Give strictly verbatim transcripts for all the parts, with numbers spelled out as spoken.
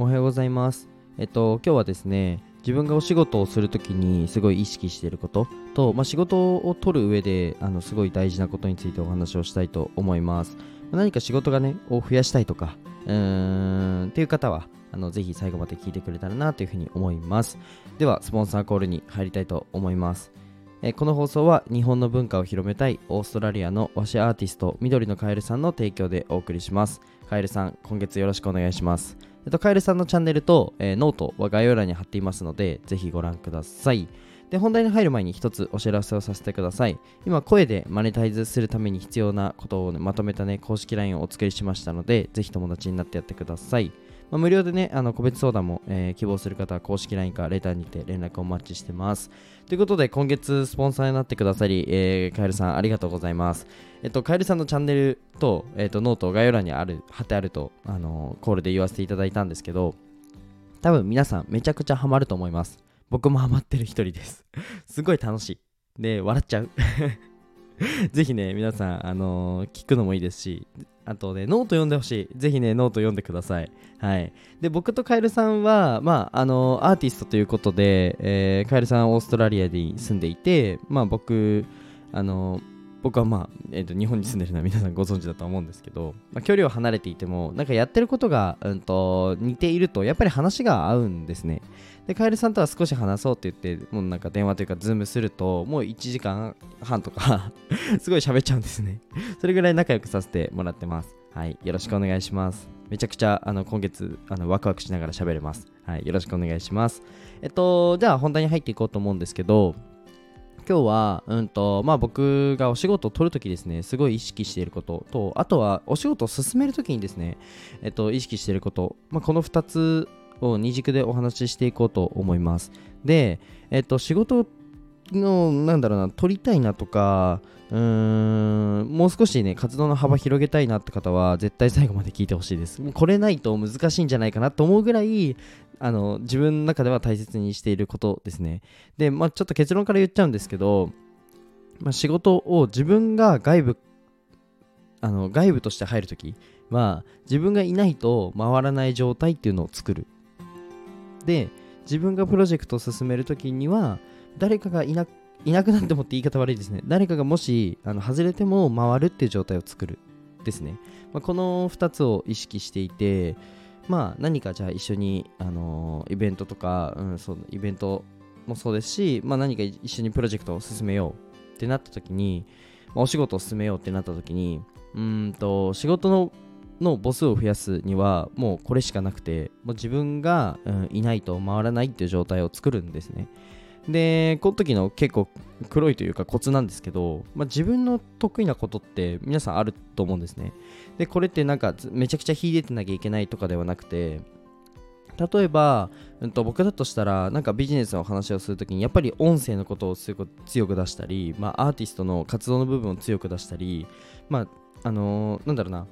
おはようございます。えっと今日はですね、自分がお仕事をするときにすごい意識していることと、まあ、仕事を取る上であのすごい大事なことについてお話をしたいと思います。何か仕事がねを増やしたいとかうーんっていう方はあのぜひ最後まで聞いてくれたらなというふうに思います。ではスポンサーコールに入りたいと思います。えこの放送は日本の文化を広めたいオーストラリアの和紙アーティスト緑のカエルさんの提供でお送りします。カエルさん、今月よろしくお願いします。えっと、カエルさんのチャンネルと、えー、ノートは概要欄に貼っていますのでぜひご覧ください。で、本題に入る前に一つお知らせをさせてください。今声でマネタイズするために必要なことを、ね、まとめたね公式 ライン をお作りしましたのでぜひ友達になってやってください。まあ、無料でねあの個別相談も、えー、希望する方は公式 ライン かレターにて連絡をお待ちしてます。ということで今月スポンサーになってくださり、えー、カエルさんありがとうございます。えっと、カエルさんのチャンネルと、えっと、ノート概要欄にある貼ってあると、あのー、コールで言わせていただいたんですけど、多分皆さんめちゃくちゃハマると思います。僕もハマってる一人ですすごい楽しいで笑っちゃうぜひね皆さん、あのー、聞くのもいいですし、あとねノート読んでほしい。ぜひねノート読んでください。はい。で、僕とカエルさんはまああのアーティストということで、えー、カエルさんオーストラリアに住んでいて、まあ僕あの僕はまあ、えーと、日本に住んでるのは皆さんご存知だと思うんですけど、まあ、距離を離れていてもなんかやってることが、うん、と似ているとやっぱり話が合うんですね。でカエルさんとは少し話そうって言ってもうなんか電話というかズームするともういちじかんはんとかすごい喋っちゃうんですね。それぐらい仲良くさせてもらってます。はい、よろしくお願いします。めちゃくちゃあの今月あのワクワクしながら喋れます。はい、よろしくお願いします。えっとじゃあ本題に入っていこうと思うんですけど、今日は、うんとまあ、僕がお仕事を取るときですね、すごい意識していることと、あとはお仕事を進めるときにですね、えっと、意識していること、まあ、このふたつを二軸でお話ししていこうと思います。で、えっと、仕事の、なんだろうな、取りたいなとか、うーん、もう少しね、活動の幅広げたいなって方は、絶対最後まで聞いてほしいです。これないと難しいんじゃないかなと思うぐらい、あの自分の中では大切にしていることですね。で、まあ、ちょっと結論から言っちゃうんですけど、まあ、仕事を自分が外部あの外部として入るときは自分がいないと回らない状態っていうのを作る。で、自分がプロジェクトを進めるときには誰かがいな、いなくなってもって言い方悪いですね。誰かがもしあの外れても回るっていう状態を作るですね。まあ、このふたつを意識していて、まあ、何かじゃあ一緒に、あのー、イベントとか、うん、そうイベントもそうですし、まあ、何か一緒にプロジェクトを進めようってなった時に、まあ、お仕事を進めようってなった時にうーんと仕事 の, のボスを増やすにはもうこれしかなくて、もう自分が、うん、いないと回らないっていう状態を作るんですね。で、この時の結構黒いというかコツなんですけど、まあ、自分の得意なことって皆さんあると思うんですね。で、これってなんかめちゃくちゃ秀でてなきゃいけないとかではなくて、例えば、うん、と僕だとしたらなんかビジネスの話をするときにやっぱり音声のことを強く出したり、まあ、アーティストの活動の部分を強く出したり、まああのー、なんだろうな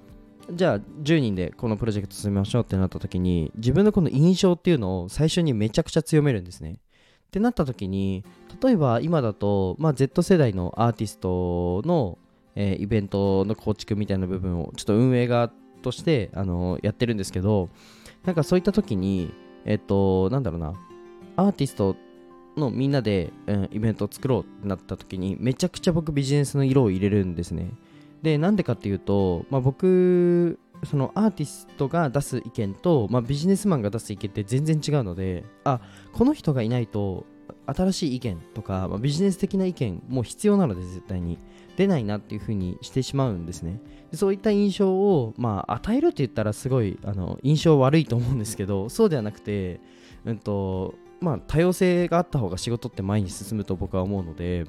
じゃあじゅうにんでこのプロジェクト進めましょうってなったときに自分のこの印象っていうのを最初にめちゃくちゃ強めるんですね。ってなった時に、例えば今だと、まあ、Z 世代のアーティストの、えー、イベントの構築みたいな部分をちょっと運営側として、あのー、やってるんですけど、なんかそういった時にえっとなんだろうなアーティストのみんなで、うん、イベントを作ろうってなった時にめちゃくちゃ僕ビジネスの色を入れるんですね。で、なんでかっていうと、まあ、僕そのアーティストが出す意見と、まあ、ビジネスマンが出す意見って全然違うので、あ、この人がいないと新しい意見とか、まあ、ビジネス的な意見も必要なので絶対に出ないなっていう風にしてしまうんですね。で、そういった印象を、まあ、与えるって言ったらすごいあの印象悪いと思うんですけど、そうではなくて、うんとまあ、多様性があった方が仕事って前に進むと僕は思うので、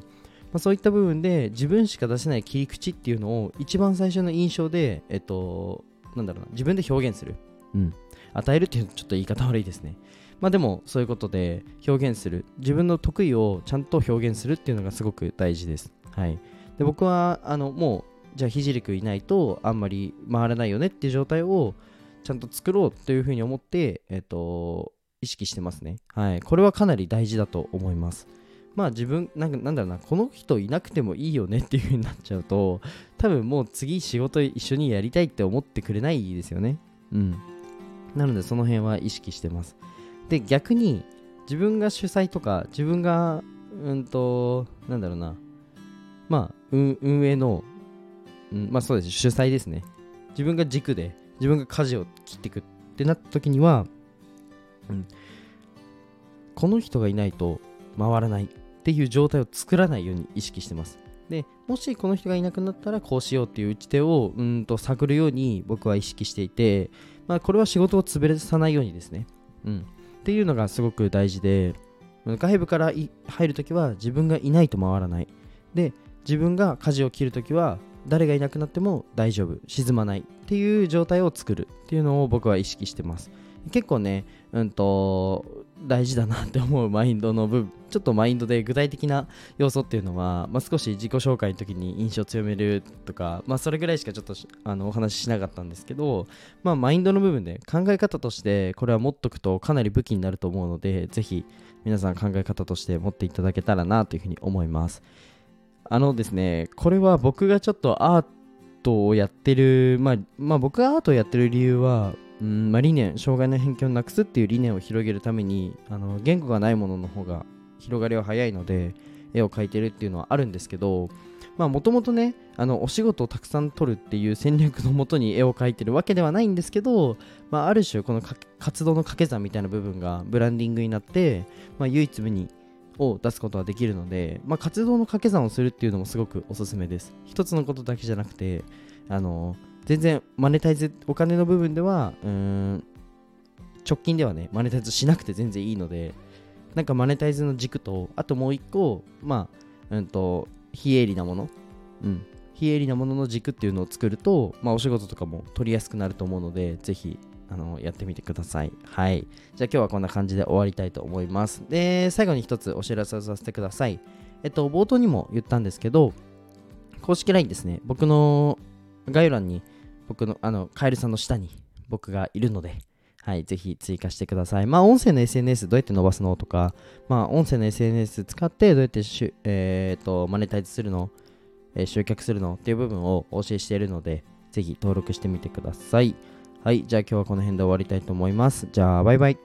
まあ、そういった部分で自分しか出せない切り口っていうのを一番最初の印象でえっとなんだろうな自分で表現する、うん、与えるっていうのはちょっと言い方悪いですね。まあでもそういうことで表現する、自分の得意をちゃんと表現するっていうのがすごく大事です。はい、で僕はあのもうじゃあひじりくいないとあんまり回らないよねっていう状態をちゃんと作ろうというふうに思って、えっと、意識してますね。はい、これはかなり大事だと思います。まあ自分なんかなんだろうなこの人いなくてもいいよねっていう風になっちゃうと多分もう次仕事一緒にやりたいって思ってくれないですよね。うん。なのでその辺は意識してます。で逆に自分が主催とか自分がうんとなんだろうなまあ運営の、うん、まあそうです主催ですね。自分が軸で自分が舵を切っていくってなった時には、うん、この人がいないと回らないっていう状態を作らないように意識してます。でもしこの人がいなくなったらこうしようっていう打ち手をうんと探るように僕は意識していて、まあ、これは仕事を潰さないようにですね、うん、っていうのがすごく大事で、外部から入るときは自分がいないと回らない。で自分が舵を切るときは誰がいなくなっても大丈夫、沈まないっていう状態を作るっていうのを僕は意識してます。結構ね、うんと大事だなって思うマインドの部分、ちょっとマインドで具体的な要素っていうのは、まあ、少し自己紹介の時に印象強めるとか、まあ、それぐらいしかちょっとあのお話ししなかったんですけど、まあ、マインドの部分で考え方としてこれは持っとくとかなり武器になると思うので、ぜひ皆さん考え方として持っていただけたらなというふうに思います。あのですね、これは僕がちょっとアートをやってる、まあ、まあ僕がアートをやってる理由はうんまあ、理念、障害の偏見をなくすっていう理念を広げるために、あの言語がないものの方が広がりは早いので絵を描いてるっていうのはあるんですけど、もともとねあのお仕事をたくさん取るっていう戦略のもとに絵を描いてるわけではないんですけど、まあ、ある種この活動の掛け算みたいな部分がブランディングになって、まあ、唯一無二を出すことができるので、まあ、活動の掛け算をするっていうのもすごくおすすめです。一つのことだけじゃなくてあの全然マネタイズ、お金の部分ではうーん直近ではねマネタイズしなくて全然いいので、なんかマネタイズの軸とあともう一個まあうんと非営利なもの、うん非営利なものの軸っていうのを作ると、まあお仕事とかも取りやすくなると思うので、ぜひあのやってみてください。はい。じゃあ今日はこんな感じで終わりたいと思います。で最後に一つお知らせをさせてください。えっと冒頭にも言ったんですけど、公式 ライン ですね。僕の概要欄に僕のあのカエルさんの下に僕がいるので、はい、ぜひ追加してください。まあ音声の エスエヌエス どうやって伸ばすのとか、まあ音声の エスエヌエス 使ってどうやってしゅ、えー、とマネタイズするの、えー、集客するのっていう部分をお教えしているので、ぜひ登録してみてください。はい、じゃあ今日はこの辺で終わりたいと思います。じゃあバイバイ。